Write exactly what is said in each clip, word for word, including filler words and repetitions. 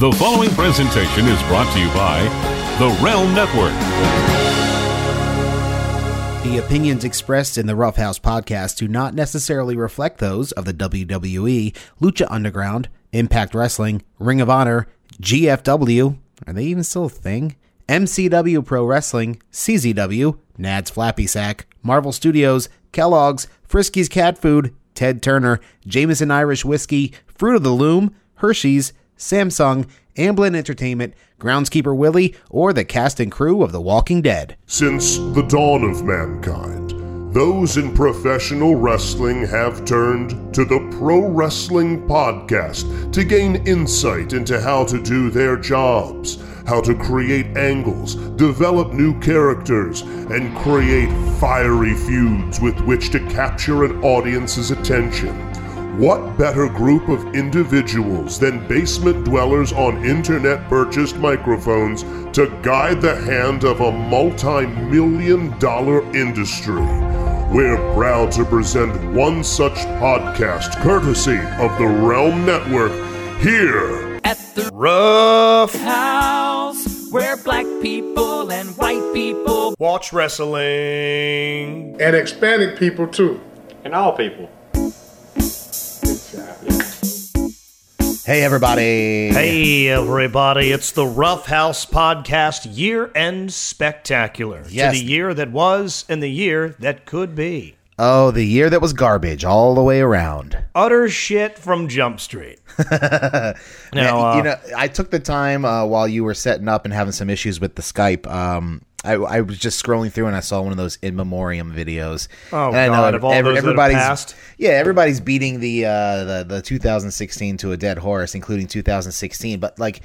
The following presentation is brought to you by the Realm Network. The opinions expressed in the Roughhouse podcast do not necessarily reflect those of the W W E, Lucha Underground, Impact Wrestling, Ring of Honor, G F W, are they even still a thing? M C W Pro Wrestling, C Z W, N A D S Flappy Sack, Marvel Studios, Kellogg's, Frisky's Cat Food, Ted Turner, Jameson Irish Whiskey, Fruit of the Loom, Hershey's, Samsung, Amblin Entertainment, Groundskeeper Willie, or the cast and crew of The Walking Dead. Since the dawn of mankind, those in professional wrestling have turned to the Pro Wrestling Podcast to gain insight into how to do their jobs, how to create angles, develop new characters, and create fiery feuds with which to capture an audience's attention. What better group of individuals than basement dwellers on internet-purchased microphones to guide the hand of a multi-million dollar industry? We're proud to present one such podcast courtesy of the Realm Network here at the Rough House, where black people and white people watch wrestling. And Hispanic people too. And all people. Hey everybody. Hey everybody. It's the Rough House Podcast Year End Spectacular. Yes. To the year that was and the year that could be. Oh, the year that was garbage all the way around. Utter shit from Jump Street. now, now, uh, you know, I took the time uh, while you were setting up and having some issues with the Skype. Um, I, I was just scrolling through and I saw one of those in memoriam videos. Oh, and I God, know of all every, those that have passed? Yeah, everybody's beating the, uh, the the two thousand sixteen to a dead horse, including two thousand sixteen. But, like,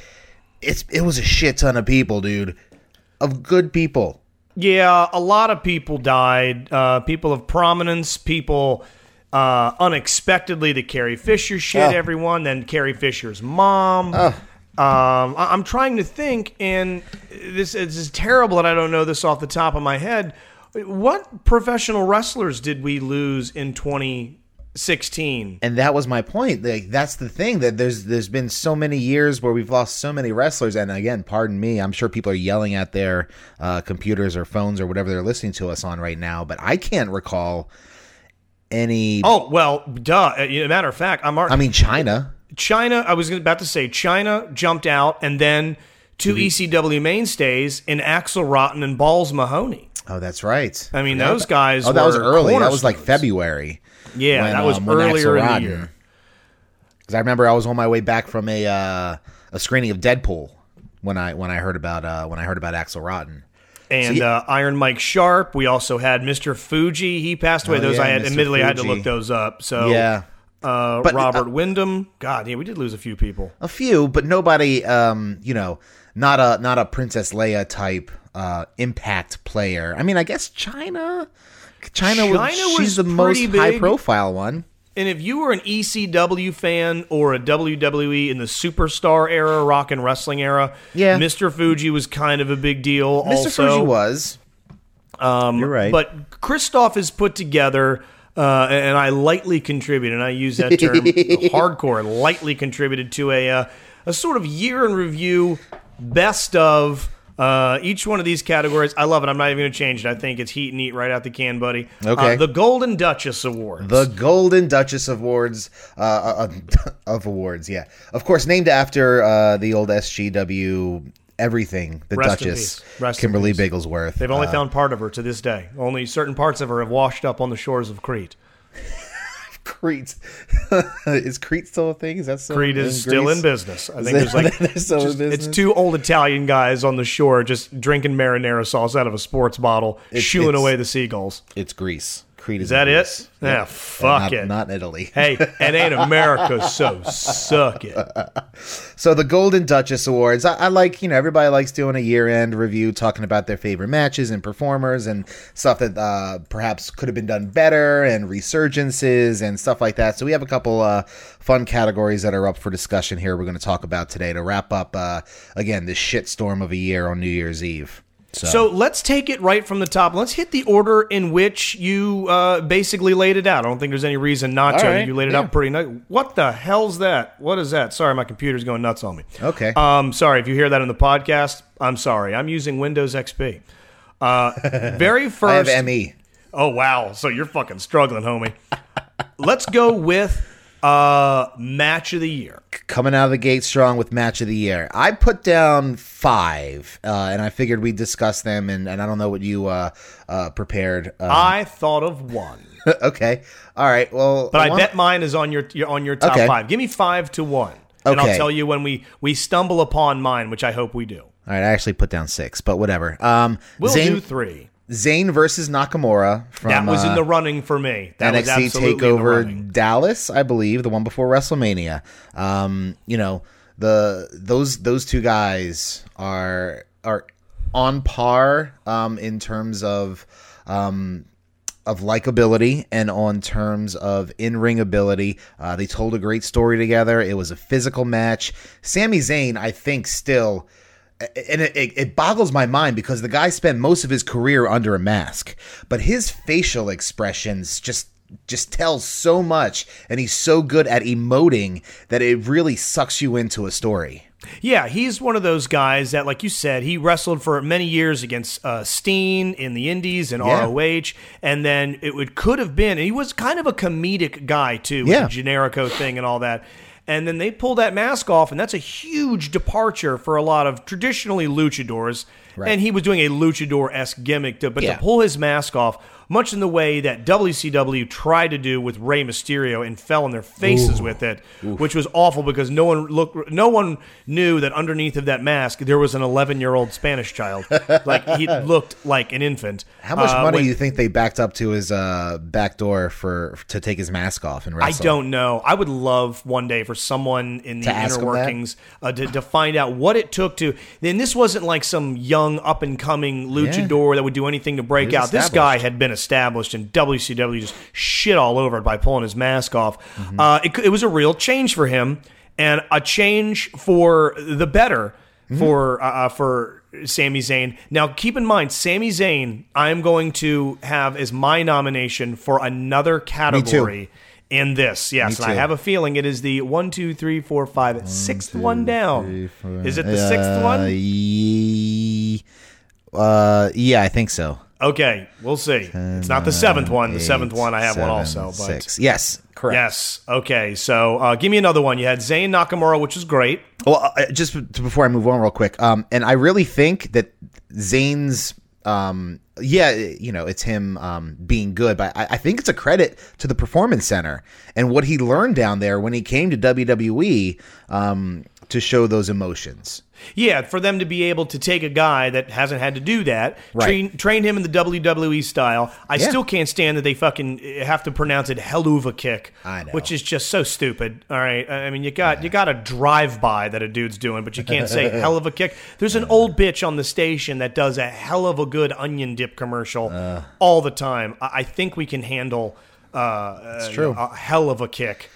it's it was a shit ton of people, dude, of good people. Yeah, a lot of people died. Uh, people of prominence, people uh, unexpectedly, the Carrie Fisher shit, oh. everyone, then Carrie Fisher's mom. Oh. Um, I'm trying to think, and this, this is terrible, and I don't know this off the top of my head. What professional wrestlers did we lose in twenty sixteen? And that was my point. Like, that's the thing, that there's there's been so many years where we've lost so many wrestlers. And again, pardon me, I'm sure people are yelling at their uh, computers or phones or whatever they're listening to us on right now, but I can't recall any. Oh, well, duh. As a matter of fact, I'm already. I mean, Chyna. Chyna, I was about to say, Chyna jumped out, and then two E C W mainstays in Axl Rotten and Balls Mahoney. Oh, that's right. I mean, yeah, those guys. Oh, that were was early. That was like February. Yeah, when, that was um, earlier in the year. Because I remember I was on my way back from a uh, a screening of Deadpool when I when I heard about uh, when I heard about Axl Rotten. And so, yeah. uh, Iron Mike Sharp. We also had Mister Fuji. He passed away. Oh, those yeah, I had Mister admittedly Fuji. I had to look those up. So yeah. Uh, but, Robert uh, Wyndham. God, yeah, we did lose a few people. A few, but nobody, um, you know, not a not a Princess Leia type uh, impact player. I mean, I guess Chyna. Chyna, Chyna was, she's was the most big. High profile one. And if you were an E C W fan or a W W E in the superstar era, rock and wrestling era, yeah. Mister Fuji was kind of a big deal. Mister Also. Fuji was. Um, You're right. But Kristoff is put together. Uh, and I lightly contributed, and I use that term hardcore, lightly contributed to a uh, a sort of year in review, best of uh, each one of these categories. I love it. I'm not even going to change it. I think it's heat and eat right out the can, buddy. Okay. Uh, the Golden Duchess Awards. The Golden Duchess Awards uh, of awards, yeah. Of course, named after uh, the old S G W everything, the Rest Duchess, Kimberly Bigglesworth. They've only uh, found part of her to this day. Only certain parts of her have washed up on the shores of Crete. Crete. Is Crete still a thing? Is that still Crete is Greece? Still in business. I think there's like just, it's two old Italian guys on the shore just drinking marinara sauce out of a sports bottle, it's, shooing it's, away the seagulls. It's Greece. Crete is, is that Greece. It? Yeah, yeah fuck not, it. Not Italy. Hey, it ain't America, so suck it. So the Golden Duchess Awards, I, I like, you know, everybody likes doing a year-end review, talking about their favorite matches and performers and stuff that uh, perhaps could have been done better and resurgences and stuff like that. So we have a couple uh, fun categories that are up for discussion here we're going to talk about today to wrap up, uh, again, this shitstorm of a year on New Year's Eve. So. so let's take it right from the top. Let's hit the order in which you uh, basically laid it out. I don't think there's any reason not to. Right. You laid it yeah. out pretty nice. What the hell's that? What is that? Sorry, my computer's going nuts on me. Okay. Um, sorry if you hear that in the podcast. I'm sorry. I'm using Windows X P. Uh, very first. I have M E. Oh, wow. So you're fucking struggling, homie. Let's go with uh, match of the year. Coming out of the gate strong with match of the year. I put down five, uh, and I figured we'd discuss them, and, and I don't know what you uh, uh, prepared. Um, I thought of one. Okay. All right. Well, But I, I bet mine is on your, your, on your top okay. five. Give me five to one, okay. and I'll tell you when we, we stumble upon mine, which I hope we do. All right. I actually put down six, but whatever. Um, we'll Zane- do three. Zayn versus Nakamura. From, that was uh, in the running for me. That N X T was Takeover Dallas, I believe, the one before WrestleMania. Um, you know, the those those two guys are are on par um, in terms of um, of likability and on terms of in-ring ability. Uh, they told a great story together. It was a physical match. Sami Zayn, I think, still. And it, it, it boggles my mind because the guy spent most of his career under a mask, but his facial expressions just just tell so much, and he's so good at emoting that it really sucks you into a story. Yeah, he's one of those guys that, like you said, he wrestled for many years against uh, Steen in the Indies and yeah. R O H, and then it would could have been, and he was kind of a comedic guy too, yeah. with the Generico thing and all that. And then they pull that mask off, and that's a huge departure for a lot of traditionally luchadors. Right. And he was doing a luchador-esque gimmick, to, but yeah. to pull his mask off, much in the way that W C W tried to do with Rey Mysterio and fell on their faces Ooh. with it, Oof. which was awful because no one looked, no one knew that underneath of that mask there was an eleven-year-old Spanish child. Like he looked like an infant. How much uh, money do you think they backed up to his uh, back door for to take his mask off and wrestle? I don't know. I would love one day for someone in the inner workings uh, to, to find out what it took to. Then this wasn't like some young up-and-coming luchador yeah. that would do anything to break out. This guy had been established, and W C W just shit all over it by pulling his mask off. Mm-hmm. Uh, it, it was a real change for him, and a change for the better mm-hmm. for uh, for Sami Zayn. Now, keep in mind, Sami Zayn, I'm going to have as my nomination for another category in this. Yes, and I have a feeling it is the one, two, three, four, five, one, sixth two, one down. Three, four, is it the uh, sixth one? Ye- uh, yeah, I think so. Okay, we'll see. Ten, it's not the seventh one. Eight, the seventh one, I have seven, one also. But six. Yes, correct. Yes. Okay, so uh, give me another one. You had Zayn Nakamura, which is great. Well, uh, just before I move on real quick, um, and I really think that Zayn's, um, yeah, you know, it's him um, being good, but I, I think it's a credit to the Performance Center and what he learned down there when he came to W W E um, to show those emotions. Yeah, for them to be able to take a guy that hasn't had to do that, right. train, train him in the W W E style. I yeah. still can't stand that they fucking have to pronounce it helluva kick, I know. which is just so stupid. All right, I mean you got yeah. you got a drive by that a dude's doing, but you can't say hell of a kick. There's an old bitch on the station that does a hell of a good onion dip commercial uh, all the time. I, I think we can handle uh, it's true. Uh, a hell of a kick.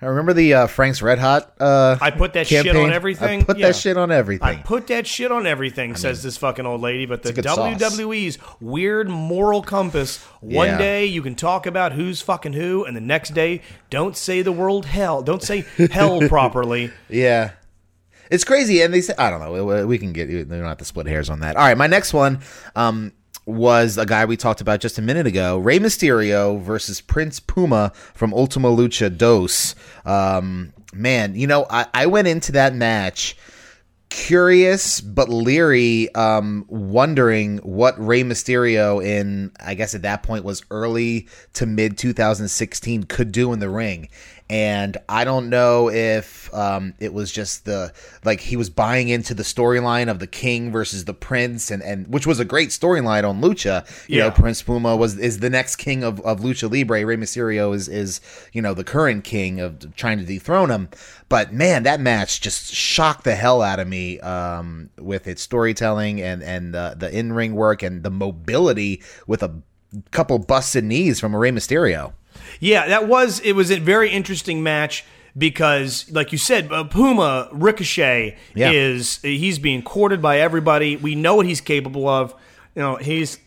I remember the uh, Frank's Red Hot uh, I put that campaign. shit on everything. I put yeah. that shit on everything. I put that shit on everything, I says mean, this fucking old lady. But the W W E's sauce. weird moral compass, one yeah. day you can talk about who's fucking who, and the next day, don't say the word hell. Don't say hell properly. Yeah. It's crazy. And they say, I don't know. We can get, we don't have to split hairs on that. All right, my next one um, was a guy we talked about just a minute ago, Rey Mysterio versus Prince Puma from Ultima Lucha Dos. Um, man, you know, I, I went into that match curious but leery, um, wondering what Rey Mysterio in, I guess at that point was early to mid twenty sixteen, could do in the ring. And I don't know if um, it was just the, like he was buying into the storyline of the king versus the prince, and, and which was a great storyline on Lucha. You yeah. know, Prince Puma was is the next king of, of Lucha Libre. Rey Mysterio is, is, you know, the current king of trying to dethrone him. But man, that match just shocked the hell out of me um, with its storytelling and, and uh, the in-ring work and the mobility with a couple busted knees from Rey Mysterio. Yeah, that was, it was a very interesting match because, like you said, Puma, Ricochet, yeah. is he's being courted by everybody. We know what he's capable of. You know, he's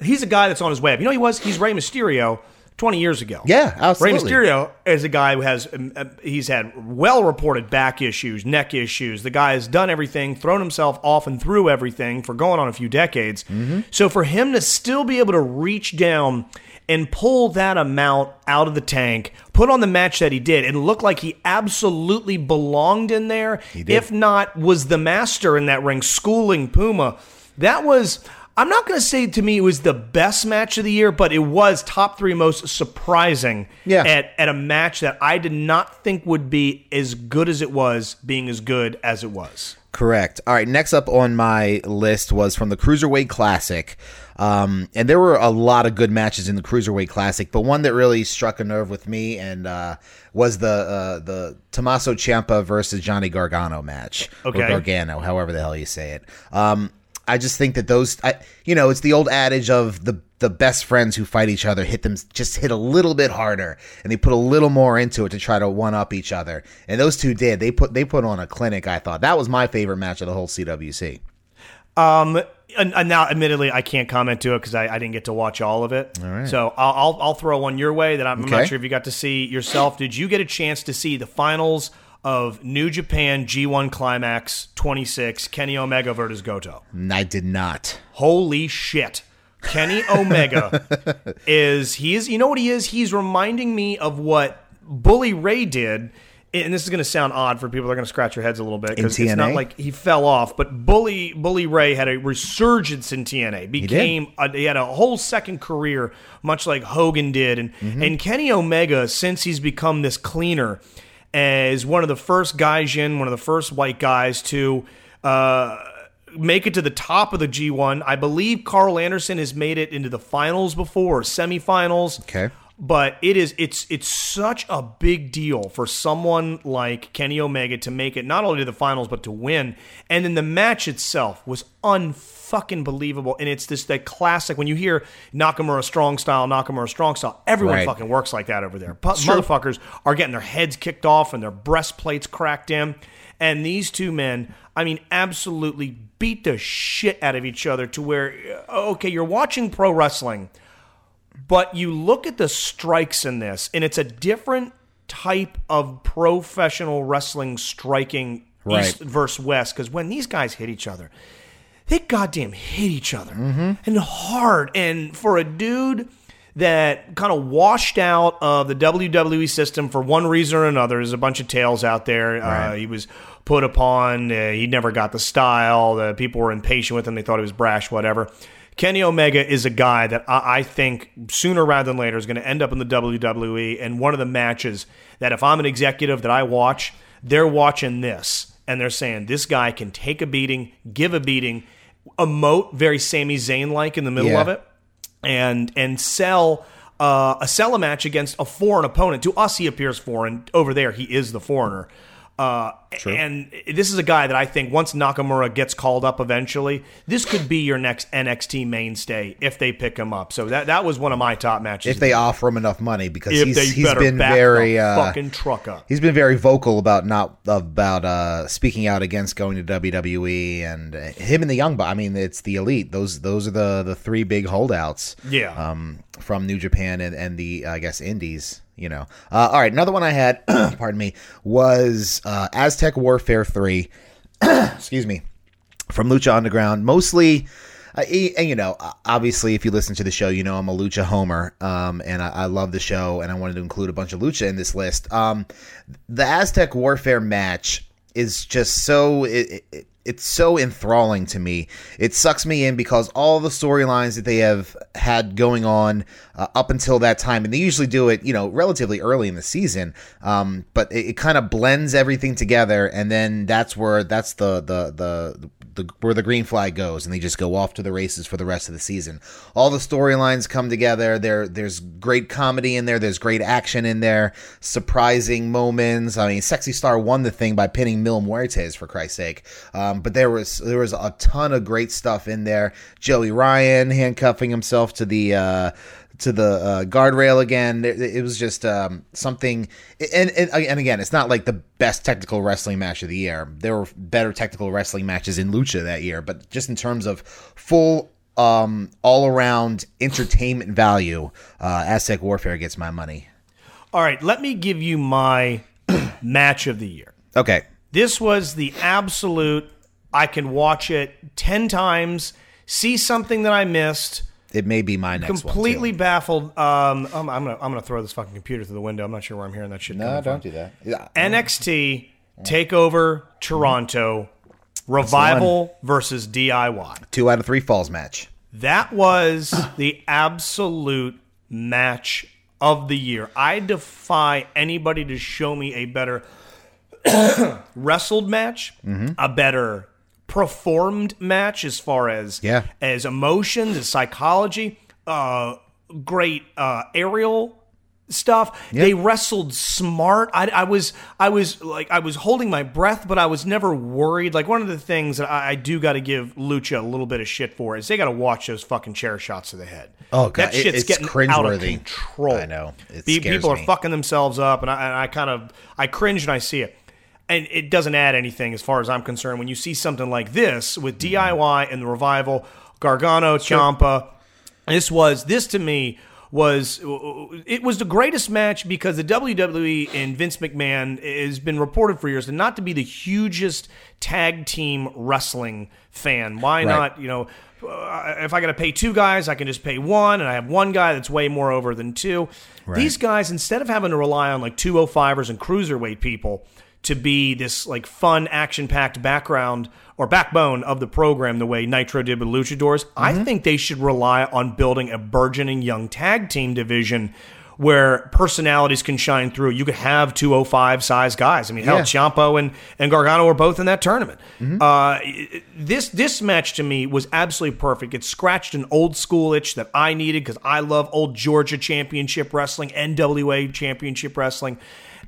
he's a guy that's on his way up. You know, he was he's Rey Mysterio twenty years ago. Yeah, absolutely. Rey Mysterio is a guy who has he's had well reported back issues, neck issues. The guy has done everything, thrown himself off and through everything for going on a few decades. Mm-hmm. So for him to still be able to reach down and pull that amount out of the tank, put on the match that he did, and look like he absolutely belonged in there, if not was the master in that ring, schooling Puma. That was, I'm not going to say to me it was the best match of the year, but it was top three most surprising yeah. at, at a match that I did not think would be as good as it was, being as good as it was. Correct. All right, next up on my list was from the Cruiserweight Classic. Um, and there were a lot of good matches in the Cruiserweight Classic, but one that really struck a nerve with me and uh, was the uh, the Tommaso Ciampa versus Johnny Gargano match. Okay. Or Gargano, however the hell you say it. Um, I just think that those, I, you know, it's the old adage of the the best friends who fight each other hit them, just hit a little bit harder, and they put a little more into it to try to one up each other. And those two did. They put they put on a clinic. I thought that was my favorite match of the whole C W C. Um. And now, admittedly, I can't comment to it because I, I didn't get to watch all of it. All right. So I'll, I'll I'll throw one your way that I'm okay. not sure if you got to see yourself. Did you get a chance to see the finals of New Japan G one Climax twenty-six, Kenny Omega versus Goto? I did not. Holy shit. Kenny Omega is, he is, you know what he is? He's reminding me of what Bully Ray did. And this is going to sound odd for people that are going to scratch their heads a little bit because it's not like he fell off, but Bully Bully Ray had a resurgence in T N A. Became he, a, he had a whole second career, much like Hogan did, and mm-hmm. and Kenny Omega, since he's become this cleaner, is one of the first guys in, one of the first white guys to uh, make it to the top of the G one. I believe Carl Anderson has made it into the finals before, or semifinals. Okay. But it is it's it's such a big deal for someone like Kenny Omega to make it not only to the finals but to win. And then the match itself was unfucking believable. And it's this that classic when you hear Nakamura strong style, Nakamura strong style. Everyone right. fucking works like that over there. P- motherfuckers are getting their heads kicked off and their breastplates cracked in. And these two men, I mean, absolutely beat the shit out of each other to where okay, you're watching pro wrestling. But you look at the strikes in this, and it's a different type of professional wrestling striking right. East versus West. Because when these guys hit each other, they goddamn hit each other. Mm-hmm. And hard. And for a dude that kind of washed out of the W W E system for one reason or another, there's a bunch of tales out there. Right. Uh, he was put upon. Uh, he never got the style. The people were impatient with him. They thought he was brash, whatever. Kenny Omega is a guy that I think sooner rather than later is going to end up in the W W E, and one of the matches that if I'm an executive that I watch, they're watching this, and they're saying, this guy can take a beating, give a beating, emote very Sami Zayn-like in the middle yeah. of it, and and sell uh, a sell a match against a foreign opponent. To us, he appears foreign. Over there, he is the foreigner. Uh, and this is a guy that I think once Nakamura gets called up eventually, this could be your next N X T mainstay if they pick him up. So that that was one of my top matches. If they offer him enough money, because if he's, they he's been back very uh, fucking truck up. He's been very vocal about not about uh, speaking out against going to W W E, and him and the Young Bucks. I mean, it's the Elite. Those those are the, the three big holdouts. Yeah. Um, from New Japan and and the I guess Indies. You know, uh, all right. Another one I had, pardon me, was uh, Aztec Warfare three. Excuse me, from Lucha Underground. Mostly, uh, you know, obviously, if you listen to the show, you know I'm a Lucha homer, um, and I, I love the show, and I wanted to include a bunch of Lucha in this list. Um, the Aztec Warfare match is just so. It, it, It's so enthralling to me. It sucks me in because all the storylines that they have had going on uh, up until that time, and they usually do it, you know, relatively early in the season. Um, but it, it kind of blends everything together, and then that's where that's the the the. The, where the green flag goes, and they just go off to the races for the rest of the season. All the storylines come together. There, there's great comedy in there. There's great action in there. Surprising moments. I mean, Sexy Star won the thing by pinning Mil Muertes, for Christ's sake. Um, but there was there was a ton of great stuff in there. Joey Ryan handcuffing himself to the uh, to the uh, guardrail again. It, it was just um, something. And, and and again, it's not like the best technical wrestling match of the year. There were better technical wrestling matches in Lucha that year, but just in terms of full um, all around entertainment value, uh, Aztec Warfare gets my money. All right, let me give you my match of the year. Okay. This was the absolute, I can watch it ten times, see something that I missed. It may be my next completely one. Completely baffled. Um, I'm, I'm going to I'm gonna throw this fucking computer through the window. I'm not sure where I'm hearing that shit. No, don't from. do that. Yeah. N X T, TakeOver, Toronto, Revival versus D I Y. Two out of three falls match. That was the absolute match of the year. I defy anybody to show me a better wrestled match, mm-hmm. a better performed match as far as yeah. as emotions, as psychology, uh, great uh, aerial stuff. Yep. They wrestled smart. I, I was I was like I was holding my breath, but I was never worried. Like, one of the things that I, I do got to give Lucha a little bit of shit for is they got to watch those fucking chair shots to the head. Oh god, that shit's it, it's getting cringeworthy. Out of control. I know. It Be- scares people me. Are fucking themselves up, and I, and I kind of I cringe when I see it. And it doesn't add anything as far as I'm concerned. When you see something like this with D I Y and the Revival, Gargano, Ciampa, this was, this to me was, it was the greatest match because the W W E and Vince McMahon has been reported for years and not to be the hugest tag team wrestling fan. Why right. not, you know, if I got to pay two guys, I can just pay one, and I have one guy that's way more over than two. Right. These guys, instead of having to rely on like two oh fivers and cruiserweight people to be this like fun, action-packed background or backbone of the program the way Nitro did with Luchadors, mm-hmm. I think they should rely on building a burgeoning young tag team division where personalities can shine through. You could have two oh five size guys. I mean, hell, yeah. Ciampa and, and Gargano were both in that tournament. Mm-hmm. Uh, this this match to me was absolutely perfect. It scratched an old school itch that I needed because I love old Georgia Championship Wrestling, N W A Championship Wrestling.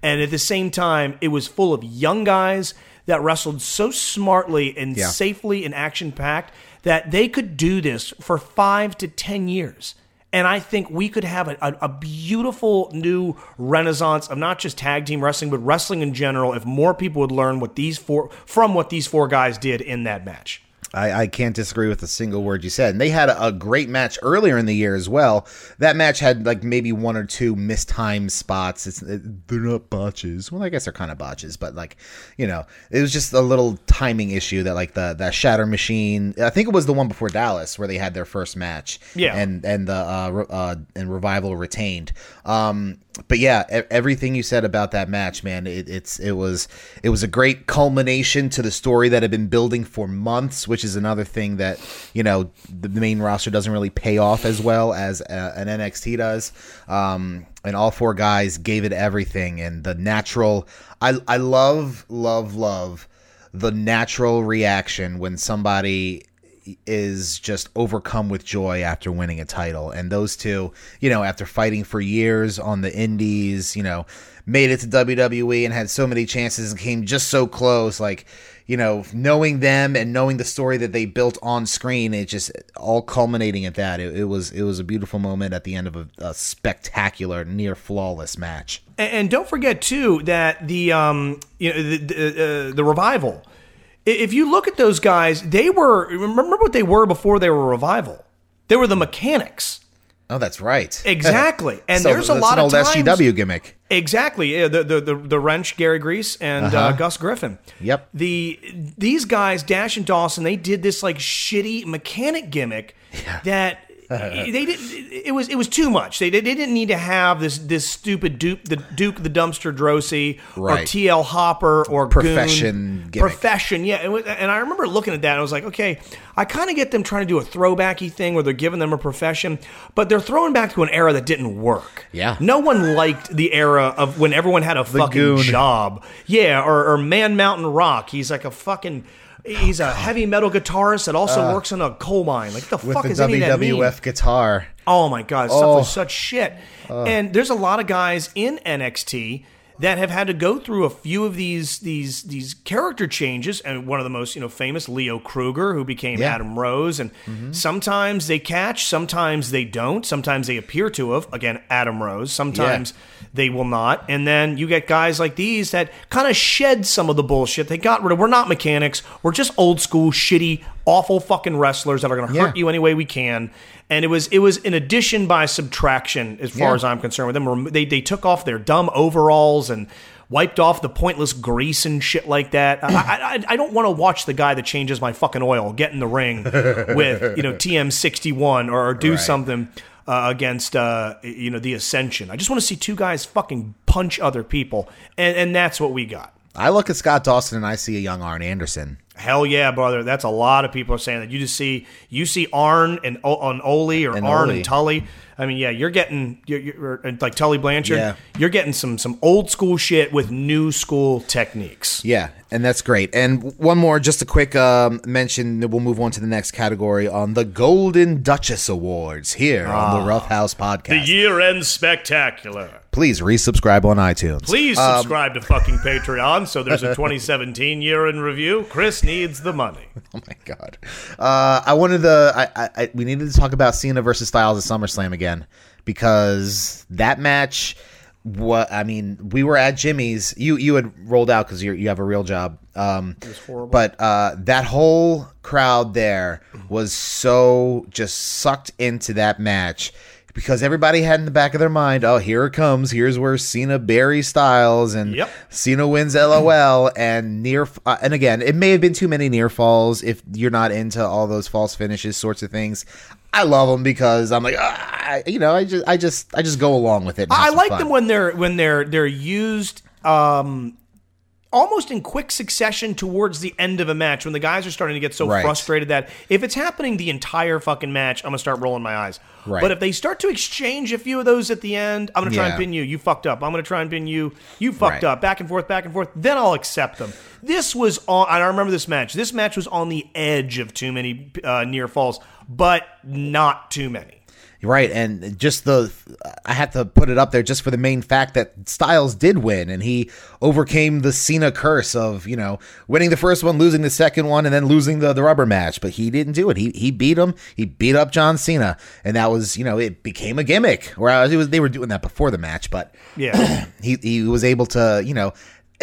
And at the same time, it was full of young guys that wrestled so smartly and yeah. safely and action-packed that they could do this for five to ten years. And I think we could have a, a, a beautiful new renaissance of not just tag team wrestling, but wrestling in general, if more people would learn what these four from what these four guys did in that match. I, I can't disagree with a single word you said. And they had a, a great match earlier in the year as well. That match had like maybe one or two mistimed spots. It's, it, they're not botches. Well, I guess they're kind of botches, but like, you know, it was just a little timing issue that like the, the Shatter Machine, I think it was the one before Dallas where they had their first match. Yeah. And, and the, uh, uh, and Revival retained. Um, But yeah, everything you said about that match, man, it, it's it was it was a great culmination to the story that had been building for months, which is another thing that, you know, the main roster doesn't really pay off as well as uh, an N X T does. Um, and all four guys gave it everything, and the natural, I I love love love the natural reaction when somebody is just overcome with joy after winning a title. And those two, you know, after fighting for years on the indies, you know, made it to W W E and had so many chances and came just so close. Like, you know, knowing them and knowing the story that they built on screen, it just all culminating at that. It, it was it was a beautiful moment at the end of a, a spectacular, near flawless match. And, and don't forget too that the um you know the the, uh, the Revival. If you look at those guys, they were, remember what they were before they were Revival. They were the mechanics. Oh, that's right. Exactly. And so there's a lot of times. That's an old S C W gimmick. Exactly. Yeah, the, the, the, the wrench, Gary Grease, and uh-huh. uh, Gus Griffin. Yep. The These guys, Dash and Dawson, they did this like shitty mechanic gimmick yeah. that... they did. It was it was too much. They, they didn't need to have this this stupid Duke the Duke the Dumpster Drosy right. or T L Hopper or profession Goon. profession. Yeah, it was, and I remember looking at that. And I was like, okay, I kind of get them trying to do a throwbacky thing where they're giving them a profession, but they're throwing back to an era that didn't work. Yeah, no one liked the era of when everyone had a the fucking Goon. job. Yeah, or, or Man Mountain Rock. He's like a fucking. He's a heavy metal guitarist that also uh, works in a coal mine. Like, the fuck the is any of that mean? With the W W F guitar. Oh, my God. Stuff oh. was such shit. Uh. And there's a lot of guys in N X T that have had to go through a few of these these these character changes, and one of the most, you know, famous, Leo Kruger, who became yeah. Adam Rose, and mm-hmm. sometimes they catch, sometimes they don't, sometimes they appear to have, again, Adam Rose, sometimes yeah. they will not, and then you get guys like these that kind of shed some of the bullshit they got rid of. We're not mechanics, we're just old school, shitty, awful fucking wrestlers that are going to yeah. hurt you any way we can. And it was it was an addition by subtraction as far yeah. as I'm concerned with them. They they took off their dumb overalls and wiped off the pointless grease and shit like that. I, I, I don't want to watch the guy that changes my fucking oil get in the ring with, you know, T M sixty-one or, or do right. something uh, against uh, you know, the Ascension. I just want to see two guys fucking punch other people, and and that's what we got. I look at Scott Dawson and I see a young Arn Anderson. Hell yeah, brother! That's a lot of people are saying that. You just see you see Arn and on Ole or and Arn Ole. and Tully. I mean, yeah, you're getting you're, you're, like Tully Blanchard. Yeah. You're getting some some old school shit with new school techniques. Yeah, and that's great. And one more, just a quick um, mention. We'll move on to the next category on the Golden Duchess Awards here ah, on the Rough House Podcast. The year end spectacular. Please resubscribe on iTunes. Please subscribe um, to fucking Patreon so there's a twenty seventeen year in review. Chris needs the money. Oh my god. Uh, I wanted the I, I we needed to talk about Cena versus Styles at SummerSlam again, because that match, what I mean, we were at Jimmy's. You you had rolled out cuz you you have a real job. Um it was horrible. But uh, that whole crowd there was so just sucked into that match. Because everybody had in the back of their mind, oh, here it comes. Here's where Cena buries Styles, and yep. Cena wins. LOL. And near, uh, and again, it may have been too many near falls if you're not into all those false finishes sorts of things. I love them because I'm like, ah, you know, I just, I just, I just go along with it. I like fun. them when they're when they're they're used. Um, Almost in quick succession towards the end of a match when the guys are starting to get so right. frustrated that if it's happening the entire fucking match, I'm going to start rolling my eyes. Right. But if they start to exchange a few of those at the end, I'm going to try yeah. and pin you. You fucked up. I'm going to try and pin you. You fucked right. up. Back and forth, back and forth. Then I'll accept them. This was on, and I remember this match. This match was on the edge of too many uh, near falls, but not too many. Right, and just the I had to put it up there just for the main fact that Styles did win, and he overcame the Cena curse of, you know, winning the first one, losing the second one, and then losing the, the rubber match. But he didn't do it. He he beat him. He beat up John Cena, and that was, you know, it became a gimmick. Whereas it was, they were doing that before the match, but yeah, he he was able to, you know.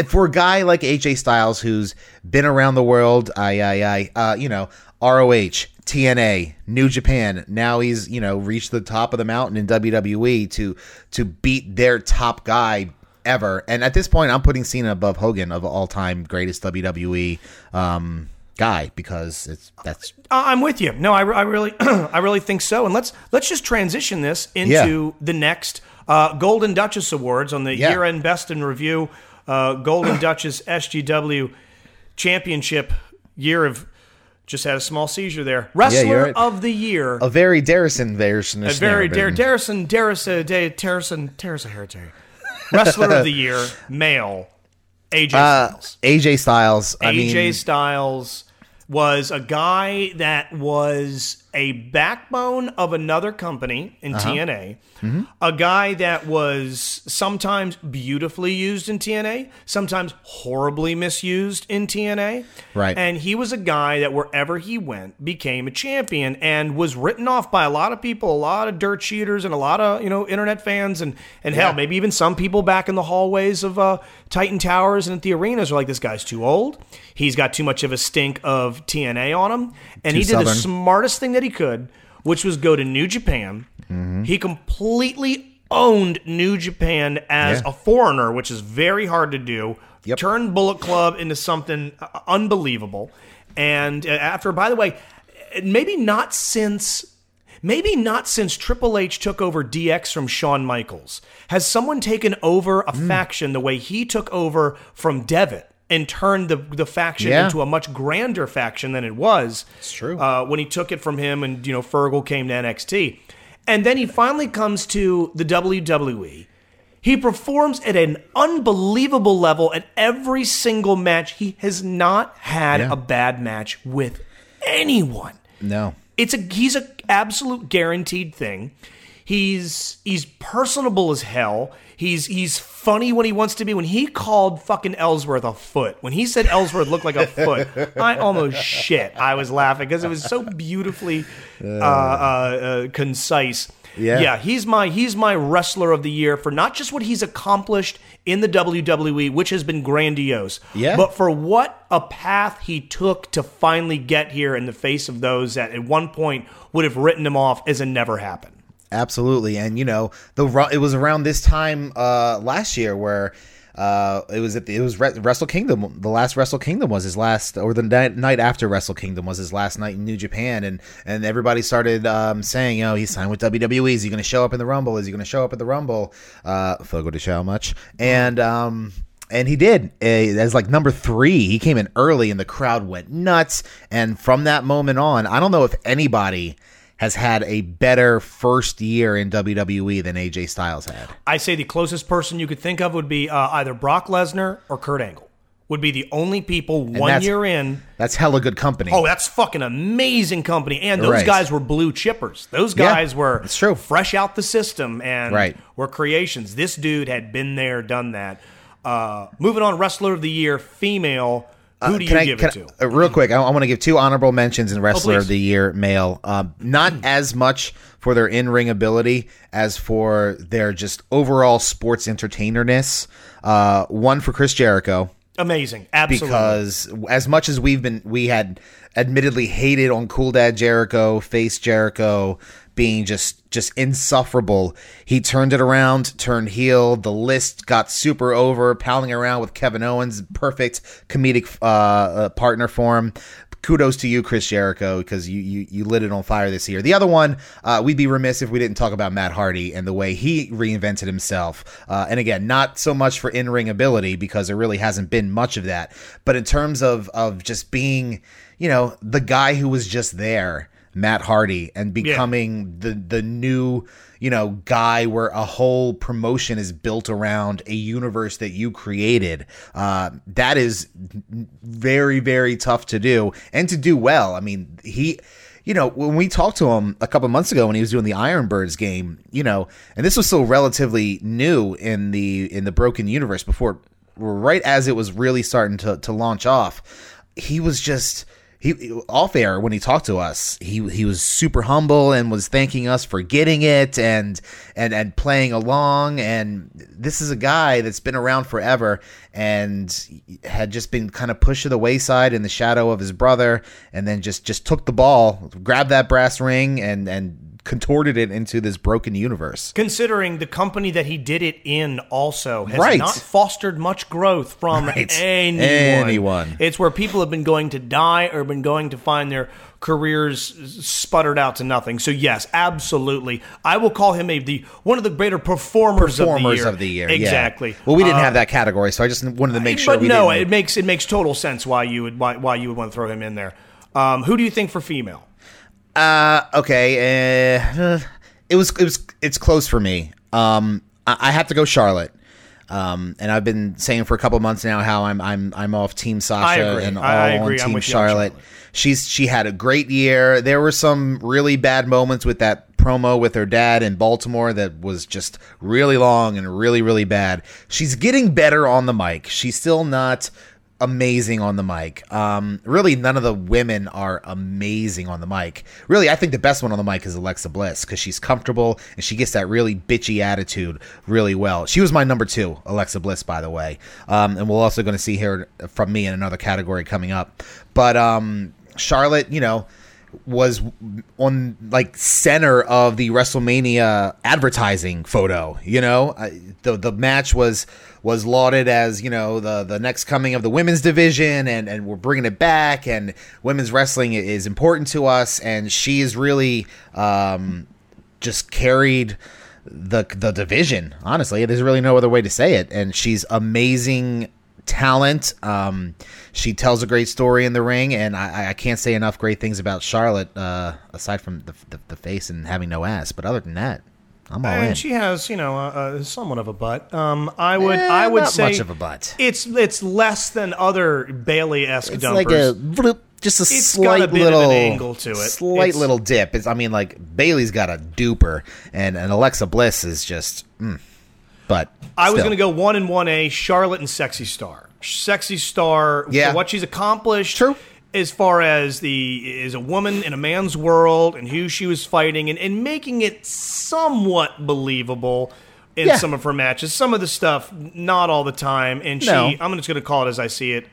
For a guy like A J Styles, who's been around the world, I, I, I, uh, you know, R O H, T N A, New Japan. Now he's, you know, reached the top of the mountain in W W E to to beat their top guy ever. And at this point, I'm putting Cena above Hogan of all time greatest W W E um, guy, because it's that's. I'm with you. No, I, I really, I really think so. And let's let's just transition this into yeah. the next uh, Golden Duchess Awards on the yeah. year end best in review. Uh, Golden Duchess S G W Championship year of just had a small seizure there. Wrestler yeah, right. of the year, a very Darrison version, a very Dar- Darrison Darrison Darrison Darrison Hereditary. Wrestler of the year, male, A J uh, Styles. A J Styles. I AJ mean, Styles was a guy that was a backbone of another company in uh-huh. T N A, mm-hmm. a guy that was sometimes beautifully used in T N A, sometimes horribly misused in T N A. Right. And he was a guy that wherever he went became a champion and was written off by a lot of people, a lot of dirt sheeters and a lot of, you know, internet fans and, and yeah. hell, maybe even some people back in the hallways of uh, Titan Towers and at the arenas are like, this guy's too old. He's got too much of a stink of T N A on him. And too he did Southern. the smartest thing that he could, which was go to New Japan. Mm-hmm. He completely owned New Japan as yeah. a foreigner, which is very hard to do. Yep. Turned Bullet Club into something unbelievable. And after, by the way, maybe not since maybe not since Triple H took over D X from Shawn Michaels has someone taken over a mm. faction the way he took over from Devitt. And turned the the faction yeah. into a much grander faction than it was. It's true. Uh, when he took it from him, and you know Fergal came to N X T, and then he finally comes to the W W E. He performs at an unbelievable level at every single match. He has not had yeah. a bad match with anyone. No, it's a he's an absolute guaranteed thing. He's he's personable as hell. He's he's funny when he wants to be. When he called fucking Ellsworth a foot, when he said Ellsworth looked like a foot, I almost shit. I was laughing because it was so beautifully uh, uh, uh, concise. Yeah. yeah, he's my he's my wrestler of the year for not just what he's accomplished in the W W E, which has been grandiose, yeah. but for what a path he took to finally get here in the face of those that at one point would have written him off as a never happened. Absolutely, and you know, the it was around this time uh, last year where uh, it was at the, it was Wrestle Kingdom. The last Wrestle Kingdom was his last, or the night after Wrestle Kingdom was his last night in New Japan, and and everybody started um, saying, you know, he signed with W W E. Is he going to show up in the Rumble? Is he going to show up at the Rumble? Uh, Fogo de Chao much, and. Um, And he did. As like number three, he came in early and the crowd went nuts. And from that moment on, I don't know if anybody has had a better first year in W W E than A J Styles had. I say the closest person you could think of would be uh, either Brock Lesnar or Kurt Angle. Would be the only people one year in. That's hella good company. Oh, that's fucking amazing company. And those right. guys were blue chippers. Those guys yeah, were it's true. fresh out the system and right. were creations. This dude had been there, done that. Uh, moving on, wrestler of the year, female. Who do uh, you I, give it to? I, uh, real quick, I, I want to give two honorable mentions in wrestler oh, of the year, male. Uh, not as much for their in-ring ability as for their just overall sports entertainerness. Uh, one for Chris Jericho. Amazing, absolutely. Because as much as we've been, we had admittedly hated on Cool Dad Jericho, Face Jericho, being just just insufferable. He turned it around, turned heel. The list got super over, pounding around with Kevin Owens, perfect comedic uh, uh, partner for him. Kudos to you, Chris Jericho, because you, you you lit it on fire this year. The other one, uh, we'd be remiss if we didn't talk about Matt Hardy and the way he reinvented himself. Uh, and again, not so much for in-ring ability, because there really hasn't been much of that. But in terms of of just being, you know, the guy who was just there, Matt Hardy, and becoming yeah. the the new, you know, guy where a whole promotion is built around a universe that you created. Uh, that is very, very tough to do and to do well. I mean, he, you know, when we talked to him a couple months ago when he was doing the Ironbirds game, you know, and this was still relatively new in the in the Broken Universe before, right as it was really starting to to launch off. He was just. He off air when he talked to us, he he was super humble and was thanking us for getting it and and and playing along. And this is a guy that's been around forever and had just been kind of pushed to the wayside in the shadow of his brother, and then just just took the ball, grabbed that brass ring, and and. contorted it into this broken universe. Considering the company that he did it in also has right. not fostered much growth from right. anyone. anyone. It's where people have been going to die or been going to find their careers sputtered out to nothing. So yes, absolutely. I will call him a the one of the greater performers, performers of, the of the year. Exactly. Yeah. Well, we didn't uh, have that category, so I just wanted to make sure. But we no, didn't. it makes it makes total sense why you would why, why you would want to throw him in there. Um, who do you think for female? Uh, okay. Uh, it was, it was, it's close for me. Um, I, I have to go Charlotte. Um, and I've been saying for a couple months now how I'm, I'm, I'm off Team Sasha and all I agree. on Team Charlotte. Charlotte. She's, she had a great year. There were some really bad moments with that promo with her dad in Baltimore that was just really long and really, really bad. She's getting better on the mic. She's still not amazing on the mic. Um, really, none of the women are amazing on the mic. Really, I think the best one on the mic is Alexa Bliss because she's comfortable and she gets that really bitchy attitude really well. She was my number two, Alexa Bliss, by the way. Um, and we're also going to see her from me in another category coming up. But um, Charlotte, you know, was on like center of the WrestleMania advertising photo. You know, I, the the match was was lauded as, you know, the the next coming of the women's division, and and we're bringing it back, and women's wrestling is important to us, and she is really um, just carried the the division. Honestly, there's really no other way to say it, and she's amazing. Talent. Um, she tells a great story in the ring, and I, I can't say enough great things about Charlotte. Uh, aside from the, the the face and having no ass, but other than that, I'm all and in. And she has, you know, uh, somewhat of a butt. Um, I would, eh, I would not say much of a butt. It's it's less than other Bailey-esque dumpers. It's like a bloop. just a it's slight got a bit little of an angle to it. Slight it's, little dip. It's, I mean, like Bailey's got a duper, and, and Alexa Bliss is just. Mm. But I still. was going to go one and one A Charlotte and Sexy Star. Sexy Star, yeah. for what she's accomplished. True. As far as the is a woman in a man's world and who she was fighting and, and making it somewhat believable in yeah. some of her matches. Some of the stuff, not all the time. And she, no. I'm just going to call it as I see it.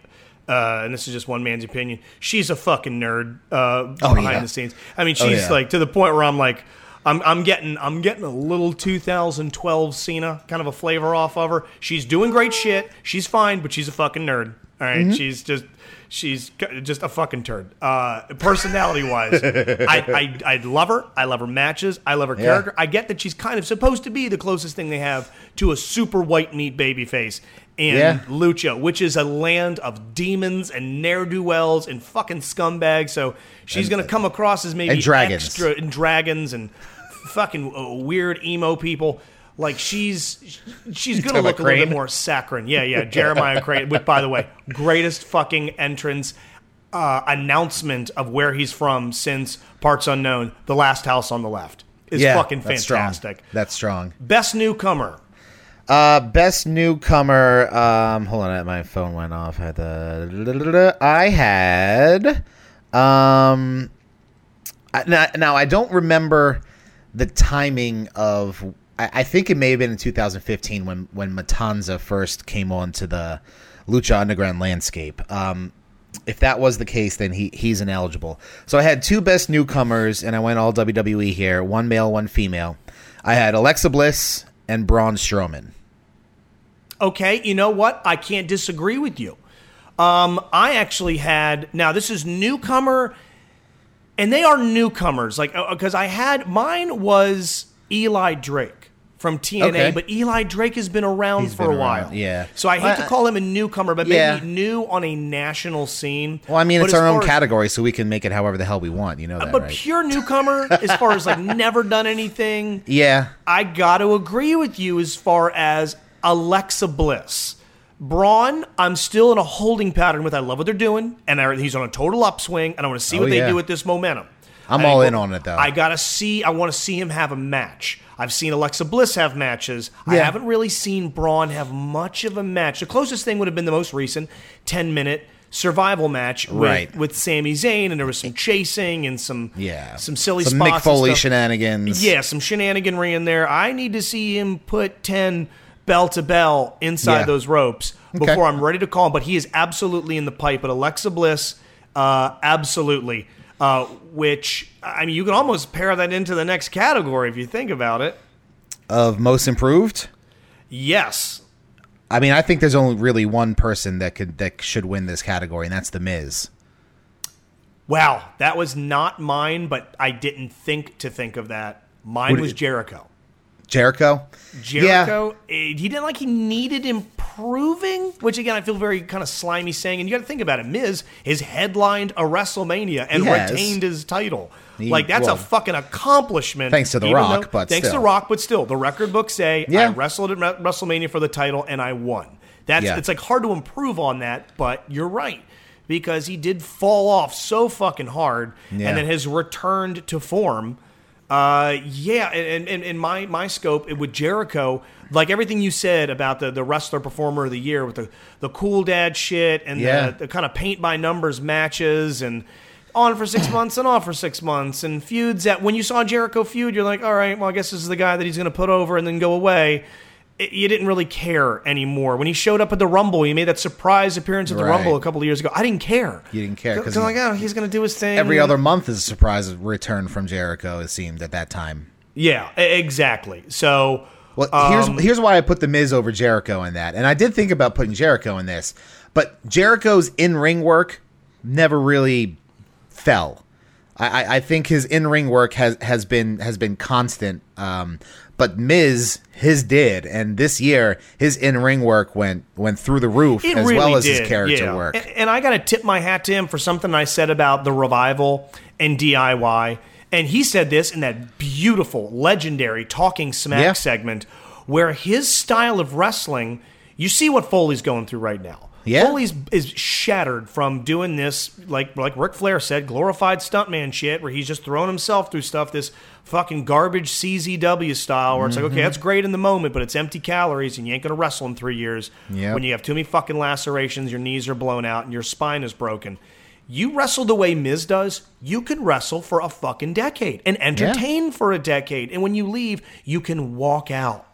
Uh, and this is just one man's opinion. She's a fucking nerd uh, oh, behind yeah. the scenes. I mean, she's oh, yeah. like to the point where I'm like, I'm, I'm getting, I'm getting a little two thousand twelve Cena kind of a flavor off of her. She's doing great shit. She's fine, but she's a fucking nerd. All right, mm-hmm. she's just. She's just a fucking turd. Uh, personality-wise, I, I I love her. I love her matches. I love her character. Yeah. I get that she's kind of supposed to be the closest thing they have to a super white meat babyface in yeah. Lucha, which is a land of demons and ne'er-do-wells and fucking scumbags. So she's going to come across as maybe and dragons. extra and dragons and fucking uh, weird emo people. Like, she's she's going to look a little bit more saccharine. Yeah, yeah, Jeremiah Crane, which, by the way, greatest fucking entrance uh, announcement of where he's from since Parts Unknown, The Last House on the Left. Is yeah, fucking fantastic. Strong. That's strong. Best newcomer. Uh, best newcomer. Um, hold on, my phone went off. I had, the, I had um, now, now, I don't remember the timing of... I think it may have been in two thousand fifteen when, when Matanza first came onto the Lucha Underground landscape. Um, if that was the case, then he he's ineligible. So I had two best newcomers, and I went all W W E here. One male, one female. I had Alexa Bliss and Braun Strowman. Okay, you know what? I can't disagree with you. Um, I actually had... Now, this is newcomer, and they are newcomers. Like, because I had... Mine was Eli Drake. From T N A, okay. but Eli Drake has been around He's for been a around. while. Yeah. So I hate well, to call him a newcomer, but maybe yeah. new on a national scene. Well, I mean, but it's our own category, so we can make it however the hell we want. You know that, But right? pure newcomer, as far as like never done anything. Yeah. I got to agree with you as far as Alexa Bliss. Braun, I'm still in a holding pattern with. I love what they're doing, and I, he's on a total upswing, and I want to see oh, what yeah. they do with this momentum. I'm I all in on it, though. I gotta see. I want to see him have a match. I've seen Alexa Bliss have matches. Yeah. I haven't really seen Braun have much of a match. The closest thing would have been the most recent ten-minute survival match with, right. with Sami Zayn, and there was some chasing and some yeah. some silly some spots. Some Mick Foley shenanigans. Yeah, some shenaniganry in there. I need to see him put ten bell-to-bell inside yeah. those ropes okay. before I'm ready to call him. But he is absolutely in the pipe. But Alexa Bliss, uh, absolutely. Uh, which, I mean, you can almost pair that into the next category if you think about it. Of most improved? Yes. I mean, I think there's only really one person that could that should win this category, and that's The Miz. Wow, that was not mine, but I didn't think to think of that. Mine Would was it, Jericho. Jericho? Jericho, yeah. it, he didn't like he needed improving, which again, I feel very kind of slimy saying, and you got to think about it, Miz has headlined a WrestleMania and retained his title. He, like, that's well, a fucking accomplishment. Thanks to The Rock, though, but Thanks still. to The Rock, but still, the record books say, yeah. I wrestled at WrestleMania for the title and I won. That's yeah. It's like hard to improve on that, but you're right. Because he did fall off so fucking hard yeah. and then has returned to form. Uh, yeah, and in, in, in my, my scope, it, with Jericho, like everything you said about the, the wrestler performer of the year with the, the cool dad shit and yeah. the, the kind of paint-by-numbers matches and on for six months and off for six months and feuds that when you saw Jericho feud, you're like, all right, well, I guess this is the guy that he's going to put over and then go away. It, you didn't really care anymore. When he showed up at the Rumble, he made that surprise appearance at the right. Rumble a couple of years ago. I didn't care. You didn't care. Because I'm like, oh, he's going to do his thing. Every other month is a surprise return from Jericho, it seemed, at that time. Yeah, exactly. So, well, here's um, here's why I put The Miz over Jericho in that. And I did think about putting Jericho in this. But Jericho's in-ring work never really fell. I, I think his in-ring work has, has been has been constant, um, but Miz, his did, and this year his in-ring work went went through the roof it as really well as did. his character yeah. work. And, and I got to tip my hat to him for something I said about the Revival and D I Y, and he said this in that beautiful, legendary Talking Smack yeah. segment, where his style of wrestling, you see what Foley's going through right now. Yeah. Foley's is shattered from doing this, like like Ric Flair said, glorified stuntman shit, where he's just throwing himself through stuff, this fucking garbage C Z W style, where it's mm-hmm. like, okay, that's great in the moment, but it's empty calories, and you ain't going to wrestle in three years. Yep. When you have too many fucking lacerations, your knees are blown out, and your spine is broken. You wrestle the way Miz does, you can wrestle for a fucking decade and entertain yeah. for a decade. And when you leave, you can walk out.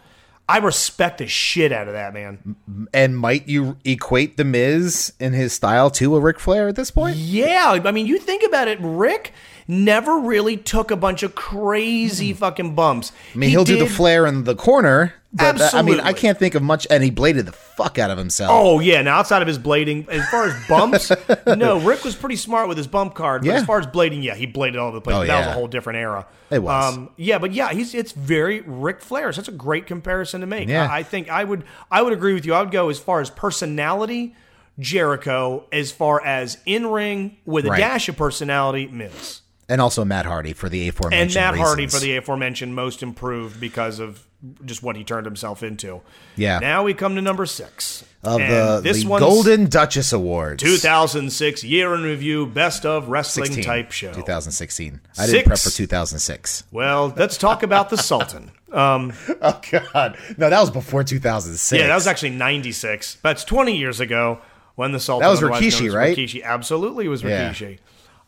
I respect the shit out of that, man. And might you equate the Miz and his style to a Ric Flair at this point? Yeah. I mean, you think about it, Rick never really took a bunch of crazy mm. fucking bumps. I mean, he he'll did, do the Flair in the corner. But absolutely. I mean, I can't think of much. And he bladed the fuck out of himself. Oh, yeah. Now, outside of his blading, as far as bumps, no, Rick was pretty smart with his bump card. But yeah. as far as blading, yeah, he bladed all over the place. Oh, that yeah. was a whole different era. It was. Um, yeah, but yeah, he's it's very Ric Flair. So that's a great comparison to make. Yeah. I, I think I would I would agree with you. I would go as far as personality, Jericho, as far as in-ring with a right. dash of personality, Miz. And also Matt Hardy for the aforementioned reasons. And Matt reasons. Hardy for the aforementioned most improved because of just what he turned himself into. Yeah. Now we come to number six. Of the, this the Golden Duchess Awards. two thousand six Year in Review Best of Wrestling sixteen Type Show. two thousand sixteen I six. didn't prep for two thousand six Well, let's talk about the Sultan. Um, oh, God. No, that was before two thousand six Yeah, that was actually ninety-six That's twenty years ago when the Sultan was. That was Rikishi, right? Rikishi. Absolutely, it was Rikishi.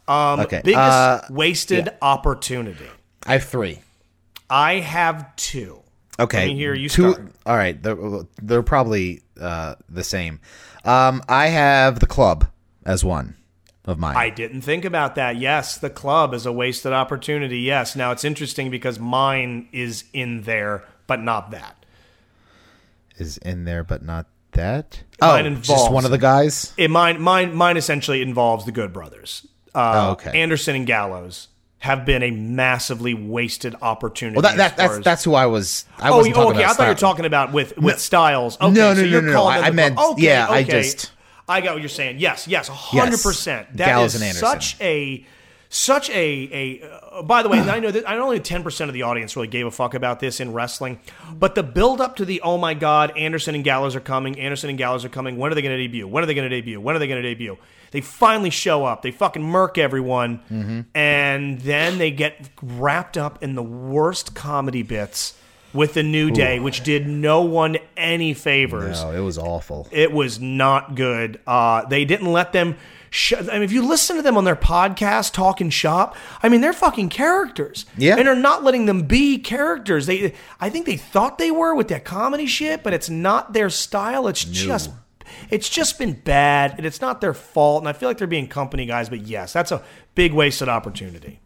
Yeah. Um, okay. Biggest uh, wasted yeah. opportunity. I have three. I have two. Okay. Let me hear you two, start. All right. They're, they're probably uh, the same. Um, I have the club as one of mine. I didn't think about that. Yes, the club is a wasted opportunity. Yes. Now, it's interesting because mine is in there, but not that. Is in there, but not that? Oh, involves, just one of the guys? It, mine, mine, mine essentially involves the Good Brothers. Uh, oh, okay. Anderson and Gallows have been a massively wasted opportunity. Well, that, that, that's, as... that's who I was. I oh, you, oh okay. I thought you were talking about with, with no. Styles. Okay, no, no, so no, you're no, no. I, I meant, okay, yeah, okay. I just. I got what you're saying. Yes, yes, one hundred percent Yes. That Gallows is and Anderson. Such a, such a, a uh, by the way, and I know that I only ten percent of the audience really gave a fuck about this in wrestling, but the build up to the, oh my God, Anderson and Gallows are coming, Anderson and Gallows are coming. When are they going to debut? When are they going to debut? When are they going to debut? They finally show up. They fucking murk everyone. Mm-hmm. And then they get wrapped up in the worst comedy bits with the New Day, Ooh. which did no one any favors. No, it was awful. It was not good. Uh, they didn't let them... Sh- I mean, if you listen to them on their podcast, Talk and Shop, I mean, they're fucking characters. Yeah. And they're not letting them be characters. They, I think they thought they were with that comedy shit, but it's not their style. It's no. just... It's just been bad, and it's not their fault, and I feel like they're being company guys, but yes, that's a big wasted opportunity.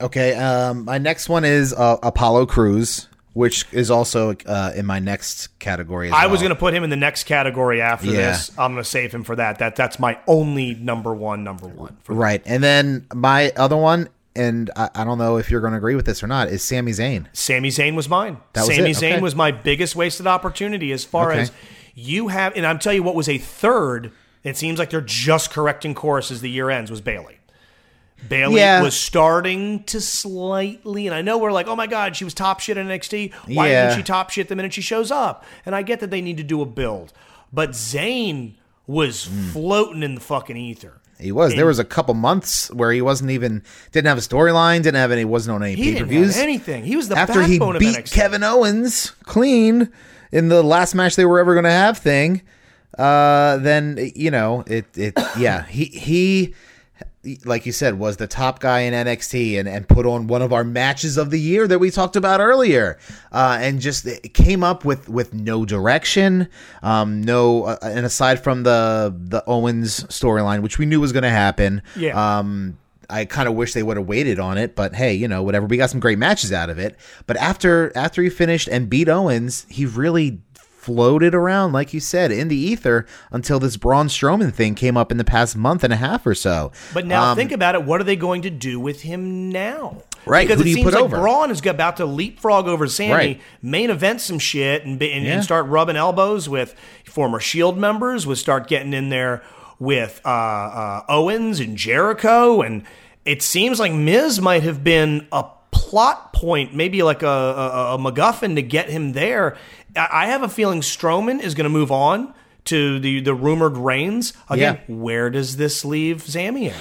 Okay, um, my next one is uh, Apollo Crews, which is also uh, in my next category as I well. was going to put him in the next category after yeah. this. I'm going to save him for that. That That's my only number one, number one. For right, me. And then my other one, and I, I don't know if you're going to agree with this or not, is Sami Zayn. Sami Zayn was mine. That was Sami it. Okay. Zayn was my biggest wasted opportunity as far okay. as... You have, and I'm telling you what was a third, it seems like they're just correcting course as the year ends, was Bayley. Bayley yeah. was starting to slightly, and I know we're like, oh my God, she was top shit in N X T. Why yeah. didn't she top shit the minute she shows up? And I get that they need to do a build. But Zayn was mm. floating in the fucking ether. He was. And there was a couple months where he wasn't even, didn't have a storyline, didn't have any, wasn't on any pay-per-views. He didn't have anything. He was the After backbone of N X T. After he beat Kevin Owens clean. In the last match they were ever going to have thing, uh, then, you know, it, it, yeah, he, he, like you said, was the top guy in N X T and, and put on one of our matches of the year that we talked about earlier, uh, and just it came up with, with no direction, um, no, uh, and aside from the, the Owens storyline, which we knew was going to happen, yeah. um, I kind of wish they would have waited on it, but hey, you know, whatever. We got some great matches out of it. But after after he finished and beat Owens, he really floated around, like you said, in the ether until this Braun Strowman thing came up in the past month and a half or so. But now um, think about it. What are they going to do with him now? Right. Because Who it do you seems put like over? Braun is about to leapfrog over Sammy, right. main event some shit, and, and, yeah. and start rubbing elbows with former Shield members, would start getting in there with uh, uh, Owens and Jericho, and it seems like Miz might have been a plot point, maybe like a, a, a MacGuffin to get him there. I have a feeling Strowman is going to move on to the, the rumored reigns. Again, yeah. Where does this leave Sami at?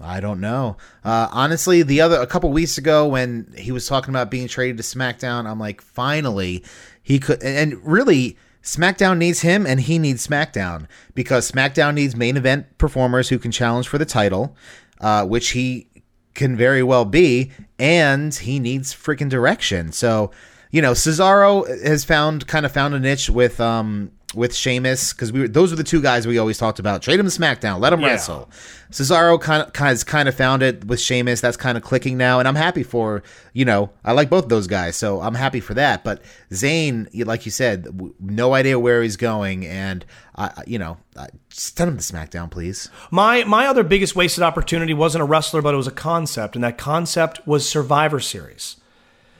I don't know. Uh, honestly, the other a couple weeks ago when he was talking about being traded to SmackDown, I'm like, finally, he could. And really, SmackDown needs him, and he needs SmackDown, because SmackDown needs main event performers who can challenge for the title, uh, which he can very well be, and he needs freaking direction. So, you know, Cesaro has found kind of found a niche with um. with Sheamus, because we were, those were the two guys we always talked about. Trade him to SmackDown, let him yeah. wrestle. Cesaro kind of has kind of found it with Sheamus. That's kind of clicking now, and I'm happy for, you know, I like both those guys, so I'm happy for that. But Zayn, like you said, w- no idea where he's going, and I, you know, I, just send him to SmackDown, please. My my other biggest wasted opportunity wasn't a wrestler, but it was a concept, and that concept was Survivor Series.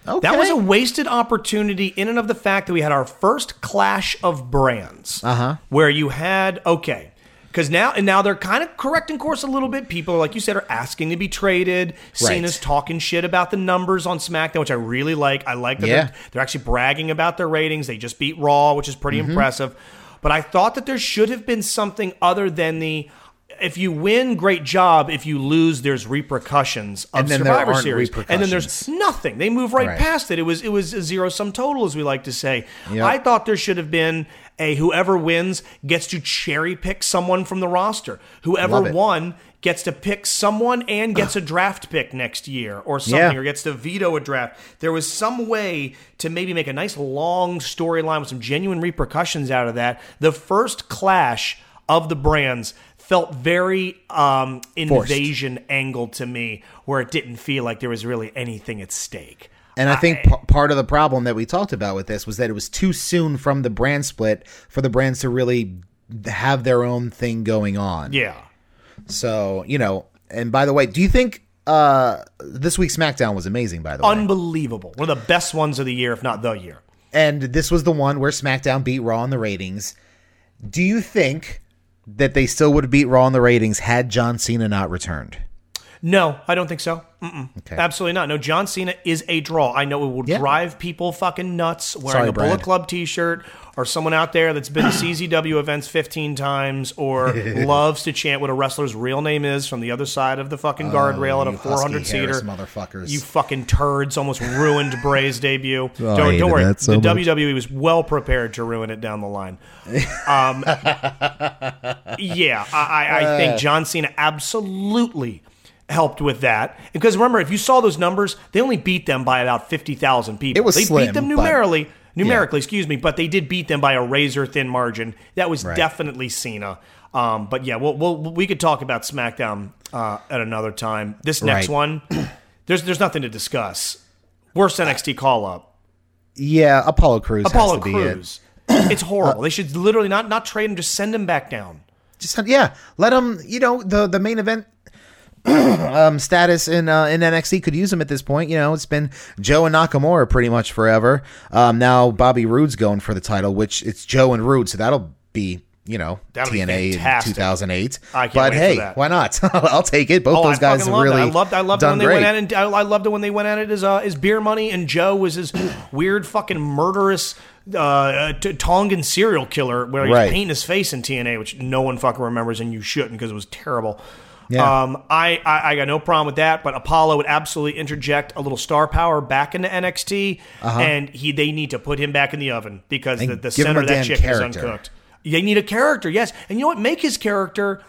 Okay. That was a wasted opportunity in and of the fact that we had our first clash of brands, uh-huh. where you had, okay, because now and now they're kind of correcting course a little bit. People, like you said, are asking to be traded. Right. Cena's talking shit about the numbers on SmackDown, which I really like. I like that yeah. they're, they're actually bragging about their ratings. They just beat Raw, which is pretty mm-hmm. impressive. But I thought that there should have been something other than the, if you win, great job. If you lose, there's repercussions of and then Survivor there Series. And then there's nothing. They move right, right past it. It was it was a zero-sum total, as we like to say. Yep. I thought there should have been a whoever wins gets to cherry-pick someone from the roster. Whoever won gets to pick someone and gets Ugh. a draft pick next year or something, yeah. or gets to veto a draft. There was some way to maybe make a nice long storyline with some genuine repercussions out of that. The first clash of the brands felt very um, invasion angle to me, where it didn't feel like there was really anything at stake. And I, I think p- part of the problem that we talked about with this was that it was too soon from the brand split for the brands to really have their own thing going on. Yeah. So, you know, and by the way, do you think uh, this week's SmackDown was amazing, by the way? Unbelievable. One of the best ones of the year, if not the year. And this was the one where SmackDown beat Raw in the ratings. Do you think that they still would have beat Raw in the ratings had John Cena not returned? No, I don't think so. Mm-mm. Okay. Absolutely not. No, John Cena is a draw. I know it will yeah. drive people fucking nuts wearing Sorry, a Brad. Bullet Club t-shirt, or someone out there that's been to C Z W events fifteen times or loves to chant what a wrestler's real name is from the other side of the fucking guardrail oh, at a four hundred seater. Motherfuckers. You fucking turds almost ruined Bray's debut. Oh, don't don't worry. So the much. W W E was well prepared to ruin it down the line. Um, yeah, I, I, I think John Cena absolutely helped with that, because remember, if you saw those numbers, they only beat them by about fifty thousand people. It was they slim, beat them numerically, but, numerically, yeah. excuse me, but they did beat them by a razor thin margin. That was right. definitely Cena. Um, but yeah, we'll, we'll, we could talk about SmackDown uh, at another time. This next right. one, there's there's nothing to discuss. Worst N X T call up. Yeah, Apollo Crews. Apollo has to Crews. Be it. It's horrible. Uh, they should literally not not trade him. Just send him back down. Just yeah, let him. You know, the the main event um, status in uh, in N X T could use him at this point. You know, it's been Joe and Nakamura pretty much forever. Um, now Bobby Roode's going for the title, which it's Joe and Roode, so that'll be, you know, that'll T N A in two thousand eight. I can't but wait hey, for that. Why not? I'll take it. Both oh, those I guys have really I loved, I loved done when they great. Went at it. And, I loved it when they went at it as uh, as Beer Money and Joe was his weird fucking murderous uh, t- Tongan serial killer where he right. was painting his face in T N A, which no one fucking remembers, and you shouldn't because it was terrible. Yeah. Um, I, I, I got no problem with that, but Apollo would absolutely interject a little star power back into N X T, uh-huh. and he they need to put him back in the oven because and the, the center of that chicken character. Is uncooked. They need a character, yes. And you know what? Make his character,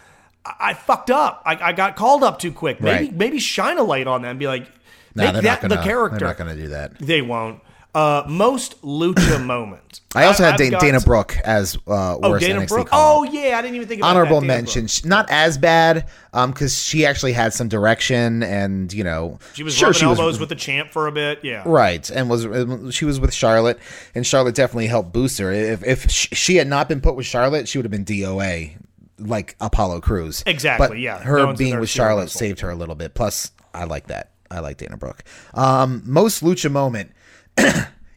I, I fucked up. I, I got called up too quick. Maybe right. maybe shine a light on that and be like, no, make that gonna, the character. They're not going to do that. They won't. Uh, most lucha moment. I also I, had Dana, got, Dana Brooke as uh, worst oh, Dana N X T Brooke? Call. Oh, yeah. I didn't even think about Honorable that. Honorable mention. She, not as bad because um, she actually had some direction and, you know. She was sure rubbing she elbows was, with the champ for a bit. Yeah. Right. And was she was with Charlotte, and Charlotte definitely helped boost her. If, if she had not been put with Charlotte, she would have been D O A like Apollo Crews. Exactly, but yeah. her no being with Charlotte wrestle. Saved her a little bit. Plus, I like that. I like Dana Brooke. Um, most lucha moment.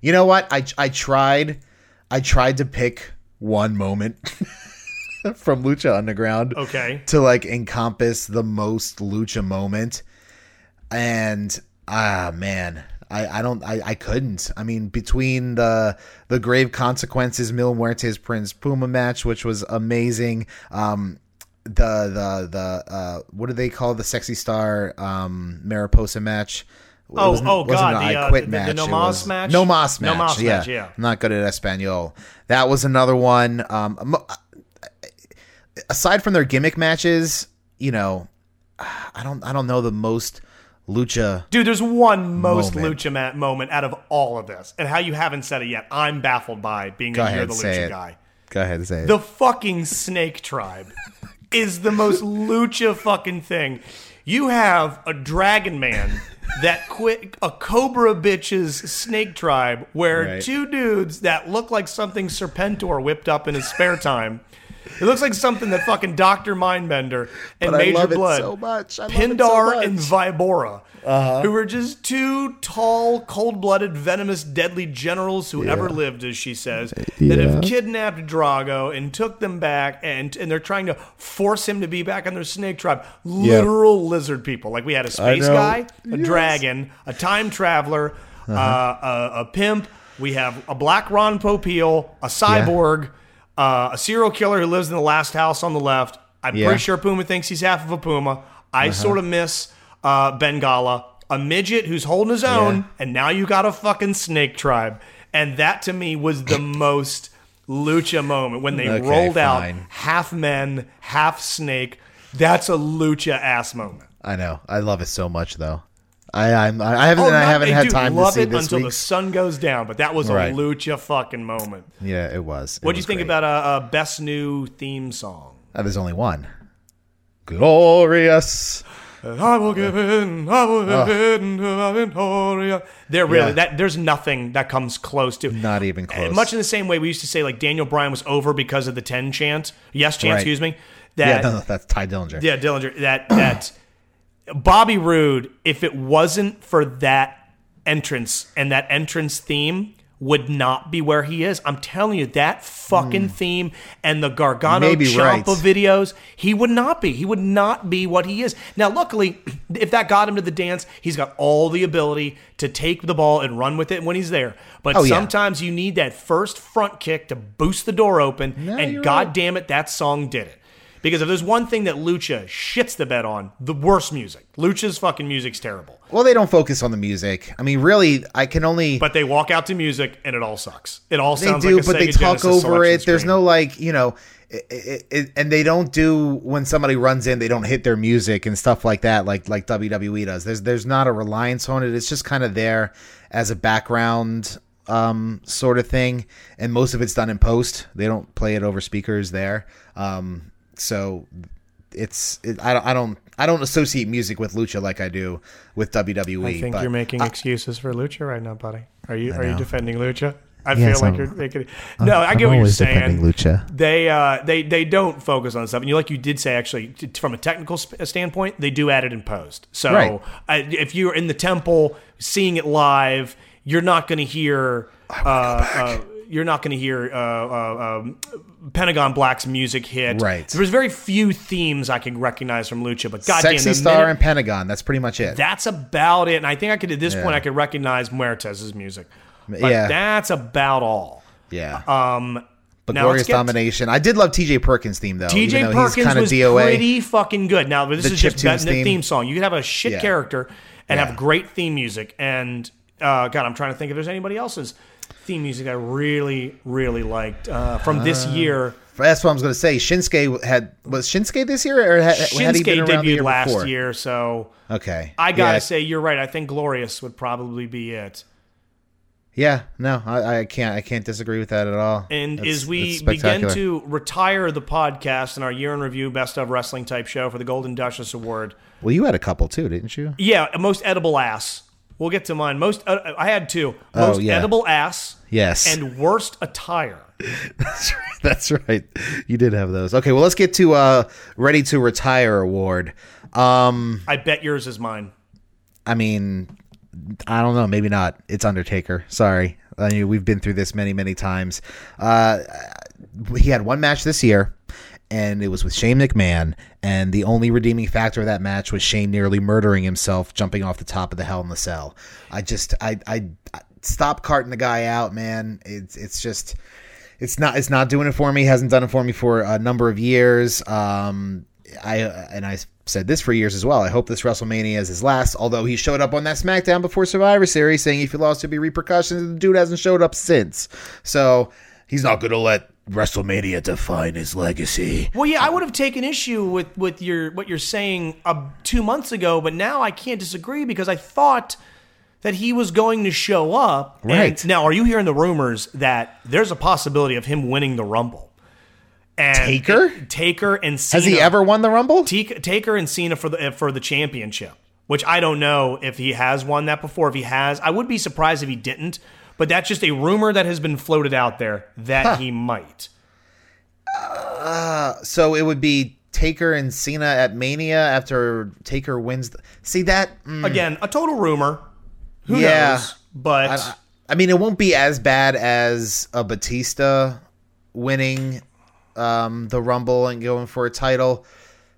You know what? I I tried I tried to pick one moment from Lucha Underground okay. to like encompass the most lucha moment. And ah man, I, I don't I, I couldn't. I mean, between the the Grave Consequences Mil Muertes Prince Puma match, which was amazing, um, the the the uh, what do they call the Sexy Star um, Mariposa match? Oh, oh God, the, I quit uh, match. The, the, the Nomas match? Nomas match, Nomas yeah. match, yeah. I'm not good at Espanol. That was another one. Um, aside from their gimmick matches, you know, I don't I don't know the most lucha Dude, there's one most moment. lucha ma- moment out of all of this. And how you haven't said it yet, I'm baffled by being Go a ahead, year the lucha it. guy. Go ahead and say it. The fucking Snake Tribe is the most lucha fucking thing. You have a Dragon Man that quit a Cobra Bitches Snake Tribe where right. two dudes that look like something Serpentor whipped up in his spare time. It looks like something that fucking Doctor Mindbender and but Major I love Blood, it so much. I love Pindar it so much. and Vibora, uh-huh. who were just two tall, cold-blooded, venomous, deadly generals who yeah. ever lived, as she says, yeah. that have kidnapped Drago and took them back, and and they're trying to force him to be back on their Snake Tribe. Literal yeah. lizard people. Like we had a space guy, a yes. dragon, a time traveler, uh-huh. uh, a, a pimp. We have a black Ron Popeil, a cyborg. Yeah. Uh, a serial killer who lives in the last house on the left. I'm yeah. pretty sure Puma thinks he's half of a Puma. I uh-huh. sort of miss uh, Bengala. A midget who's holding his own, yeah. and now you got a fucking Snake Tribe. And that, to me, was the most lucha moment. When they okay, rolled fine. out half men, half snake. That's a lucha-ass moment. I know. I love it so much, though. I I'm, I haven't oh, I haven't had do time love to see it this until week's. the sun goes down, but that was right. a lucha fucking moment. Yeah, it was. What do you think great. about a, a best new theme song? Uh, there's only one. Glorious. I will give in. I will give oh. in to my Victoria. There really yeah. that there's nothing that comes close to not even close. Much in the same way we used to say like Daniel Bryan was over because of the ten chant. Yes, chant. Right. Excuse me. That, yeah, no, no, that's Ty Dillinger. Yeah, Dillinger. That that. Bobby Roode, if it wasn't for that entrance and that entrance theme, would not be where he is. I'm telling you, that fucking mm. theme and the Gargano Ciampa right. videos, he would not be. He would not be what he is. Now, luckily, if that got him to the dance, he's got all the ability to take the ball and run with it when he's there. But oh, sometimes yeah. you need that first front kick to boost the door open, no, and God right. damn it, that song did it. Because if there's one thing that lucha shits the bed on, the worst music. Lucha's fucking music's terrible. Well, they don't focus on the music. I mean, really, I can only... But they walk out to music, and it all sucks. It all sounds like a Sega Genesis selection screen. They do, but they talk over it. There's no, like, you know... It, it, it, and they don't do, when somebody runs in, they don't hit their music and stuff like that, like like W W E does. There's, there's not a reliance on it. It's just kind of there as a background... Um, sort of thing. And most of it's done in post. They don't play it over speakers there. Um... So it's it, I don't I don't I don't associate music with lucha like I do with W W E. I think but you're making I, excuses for lucha right now, buddy. Are you are you defending lucha? I yes, feel like I'm, you're making. No, I'm, I get I'm what you're saying. Lucha. They uh they they don't focus on stuff. And you like you did say actually from a technical sp- standpoint, they do add it in post. So right. I, if you're in the temple seeing it live, you're not going to hear. You're not going to hear uh, uh, um, Pentagon Black's music hit. Right. There's very few themes I can recognize from lucha, but goddamn, Sexy Star minute, and Pentagon. That's pretty much it. That's about it. And I think I could at this yeah. point I could recognize Muertes' music, but yeah. that's about all. Yeah. Um. But now Glorious Domination. To, I did love T J Perkins' theme though. T J Perkins was D O A. Pretty fucking good. Now this the is just a theme. theme song. You could have a shit yeah. character and yeah. have great theme music. And uh, God, I'm trying to think if there's anybody else's theme music I really, really liked uh, from this uh, year. That's what I was going to say. Shinsuke had was Shinsuke this year, or had, had he been around the year last before? year? So okay, I gotta yeah. say you're right. I think Glorious would probably be it. Yeah, no, I, I can't. I can't disagree with that at all. And that's, as we begin to retire the podcast and our year in review, best of wrestling type show for the Golden Duchess Award. Well, you had a couple too, didn't you? Yeah, most edible ass. We'll get to mine. Most uh, I had two. Most oh, yeah. edible ass. Yes. And worst attire. That's right. That's right. You did have those. Okay, well, let's get to uh, Ready to Retire Award. Um, I bet yours is mine. I mean, I don't know. Maybe not. It's Undertaker. Sorry. I mean, we've been through this many, many times. Uh, he had one match this year. and it was with Shane McMahon, and the only redeeming factor of that match was Shane nearly murdering himself jumping off the top of the Hell in the Cell. I just, I, I, I stop carting the guy out, man. It's, it's just, it's not, it's not doing it for me. Hasn't done it for me for a number of years. Um, I, and I said this for years as well. I hope this WrestleMania is his last, although he showed up on that SmackDown before Survivor Series saying if he lost, there'd be repercussions, and the dude hasn't showed up since. So he's not going to let WrestleMania define his legacy. Well, yeah, I would have taken issue with, with your what you're saying uh, two months ago, but now I can't disagree because I thought that he was going to show up. Right. And now, are you hearing the rumors that there's a possibility of him winning the Rumble? And Taker, Taker, and Cena. Has he ever won the Rumble? Taker and Cena for the for the championship, which I don't know if he has won that before. If he has, I would be surprised if he didn't. But that's just a rumor that has been floated out there that huh. he might. Uh, so it would be Taker and Cena at Mania after Taker wins. The, see that mm. again? A total rumor. Who yeah. knows? But I, I mean, it won't be as bad as a Batista winning Um, the Rumble and going for a title,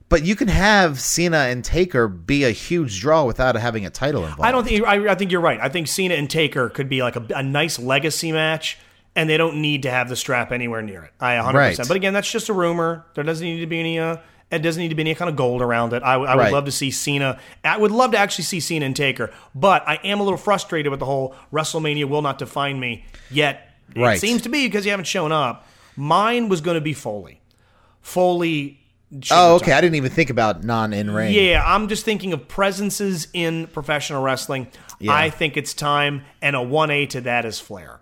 but you can have Cena and Taker be a huge draw without having a title involved. I don't think. I, I think you're right. I think Cena and Taker could be like a, a nice legacy match, and they don't need to have the strap anywhere near it. I one hundred percent. Right. But again, that's just a rumor. There doesn't need to be any. Uh, it doesn't need to be any kind of gold around it. I, I would right. love to see Cena. I would love to actually see Cena and Taker, but I am a little frustrated with the whole WrestleMania will not define me yet. Right. It seems to be because you haven't shown up. Mine was going to be Foley. Foley. Oh, okay. Talk. I didn't even think about non-in-ring. Yeah, I'm just thinking of presences in professional wrestling. Yeah. I think it's time, and a one A to that is Flair.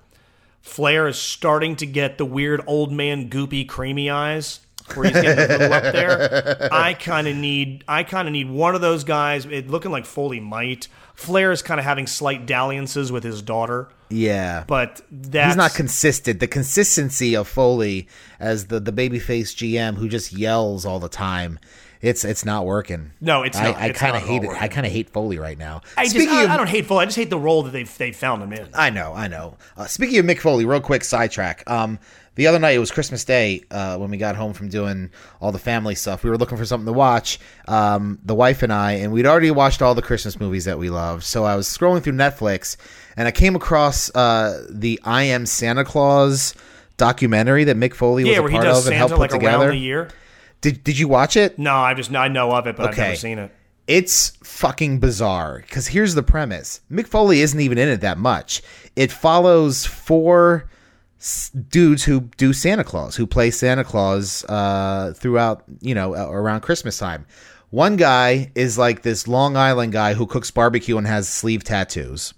Flair is starting to get the weird old man goopy creamy eyes where he's getting a little up there. I kind of need I kind of need one of those guys. It looking like Foley might. Flair is kind of having slight dalliances with his daughter. Yeah. But that's... He's not consistent. The consistency of Foley as the, the babyface G M who just yells all the time, it's it's not working. No, it's I, not. I kind of hate it. Working. I kind of hate Foley right now. I, just, I, of, I don't hate Foley. I just hate the role that they've, they've found him in. I know, I know. Uh, speaking of Mick Foley, real quick sidetrack. Um, the other night, it was Christmas Day uh, when we got home from doing all the family stuff. We were looking for something to watch, um, the wife and I, and we'd already watched all the Christmas movies that we loved. So I was scrolling through Netflix, and I came across uh, the I Am Santa Claus documentary that Mick Foley yeah, was a part of Santa and helped like put together. Around the year. Did Did you watch it? No, I just I know of it, but okay. I've never seen it. It's fucking bizarre because here's the premise: Mick Foley isn't even in it that much. It follows four s- dudes who do Santa Claus, who play Santa Claus uh, throughout, you know, uh, around Christmas time. One guy is like this Long Island guy who cooks barbecue and has sleeve tattoos.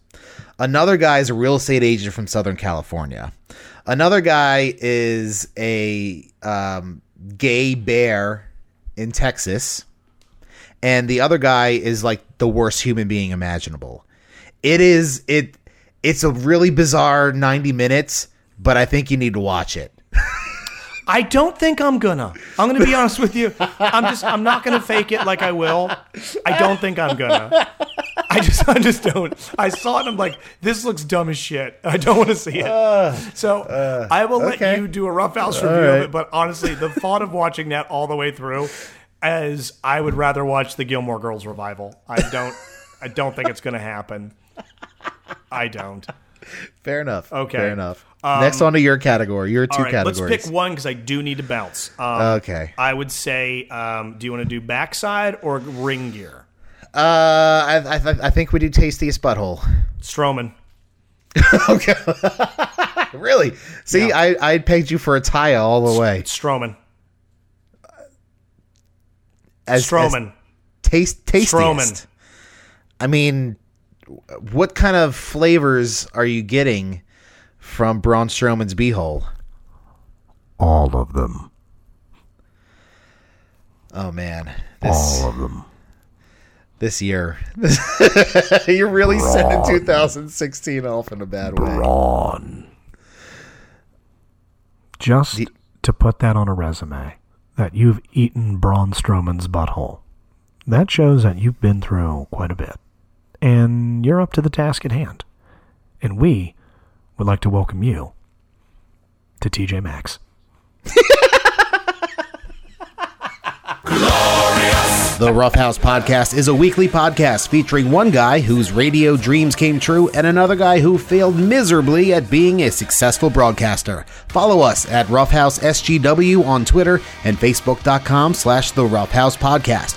Another guy is a real estate agent from Southern California. Another guy is a um, gay bear in Texas, and the other guy is like the worst human being imaginable. It is it it's a really bizarre ninety minutes, but I think you need to watch it. I don't think I'm gonna. I'm gonna be honest with you. I'm just I'm not gonna fake it like I will. I don't think I'm gonna. I just I just don't. I saw it and I'm like, this looks dumb as shit. I don't want to see it. Uh, so uh, I will okay. let you do a rough house review right. of it, but honestly, the thought of watching that all the way through, as I would rather watch the Gilmore Girls revival. I don't I don't think it's gonna happen. I don't. Fair enough. Okay. Fair enough. Um, Next on to your category. Your two all right, categories. Let's pick one because I do need to bounce. Um, okay. I would say, um, do you want to do backside or ring gear? Uh, I, I, I think we do tastiest butthole. Strowman. Okay. Really? See, yeah. I, I pegged you for a tie all the way. Strowman. As, Strowman. As taste, tastiest. Strowman. I mean... What kind of flavors are you getting from Braun Strowman's beehole? All of them. Oh, man. This, All of them. This year. You're really Braun. Sending two thousand sixteen off in a bad Braun. Way. Braun. Just the- to put that on a resume, that you've eaten Braun Strowman's butthole, that shows that you've been through quite a bit. And you're up to the task at hand. And we would like to welcome you to T J Maxx. The Roughhouse Podcast is a weekly podcast featuring one guy whose radio dreams came true and another guy who failed miserably at being a successful broadcaster. Follow us at Roughhouse S G W on Twitter and Facebook.com slash The Roughhouse Podcast.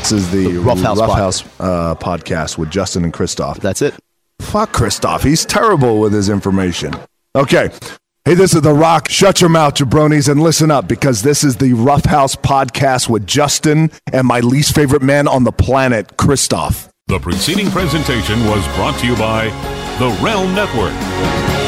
This is the, the Rough House, Rough House uh, podcast with Justin and Christoph. That's it. Fuck Christoph. He's terrible with his information. Okay. Hey, this is The Rock. Shut your mouth, jabronis, and listen up, because this is the Rough House podcast with Justin and my least favorite man on the planet, Christoph. The preceding presentation was brought to you by the Realm Network.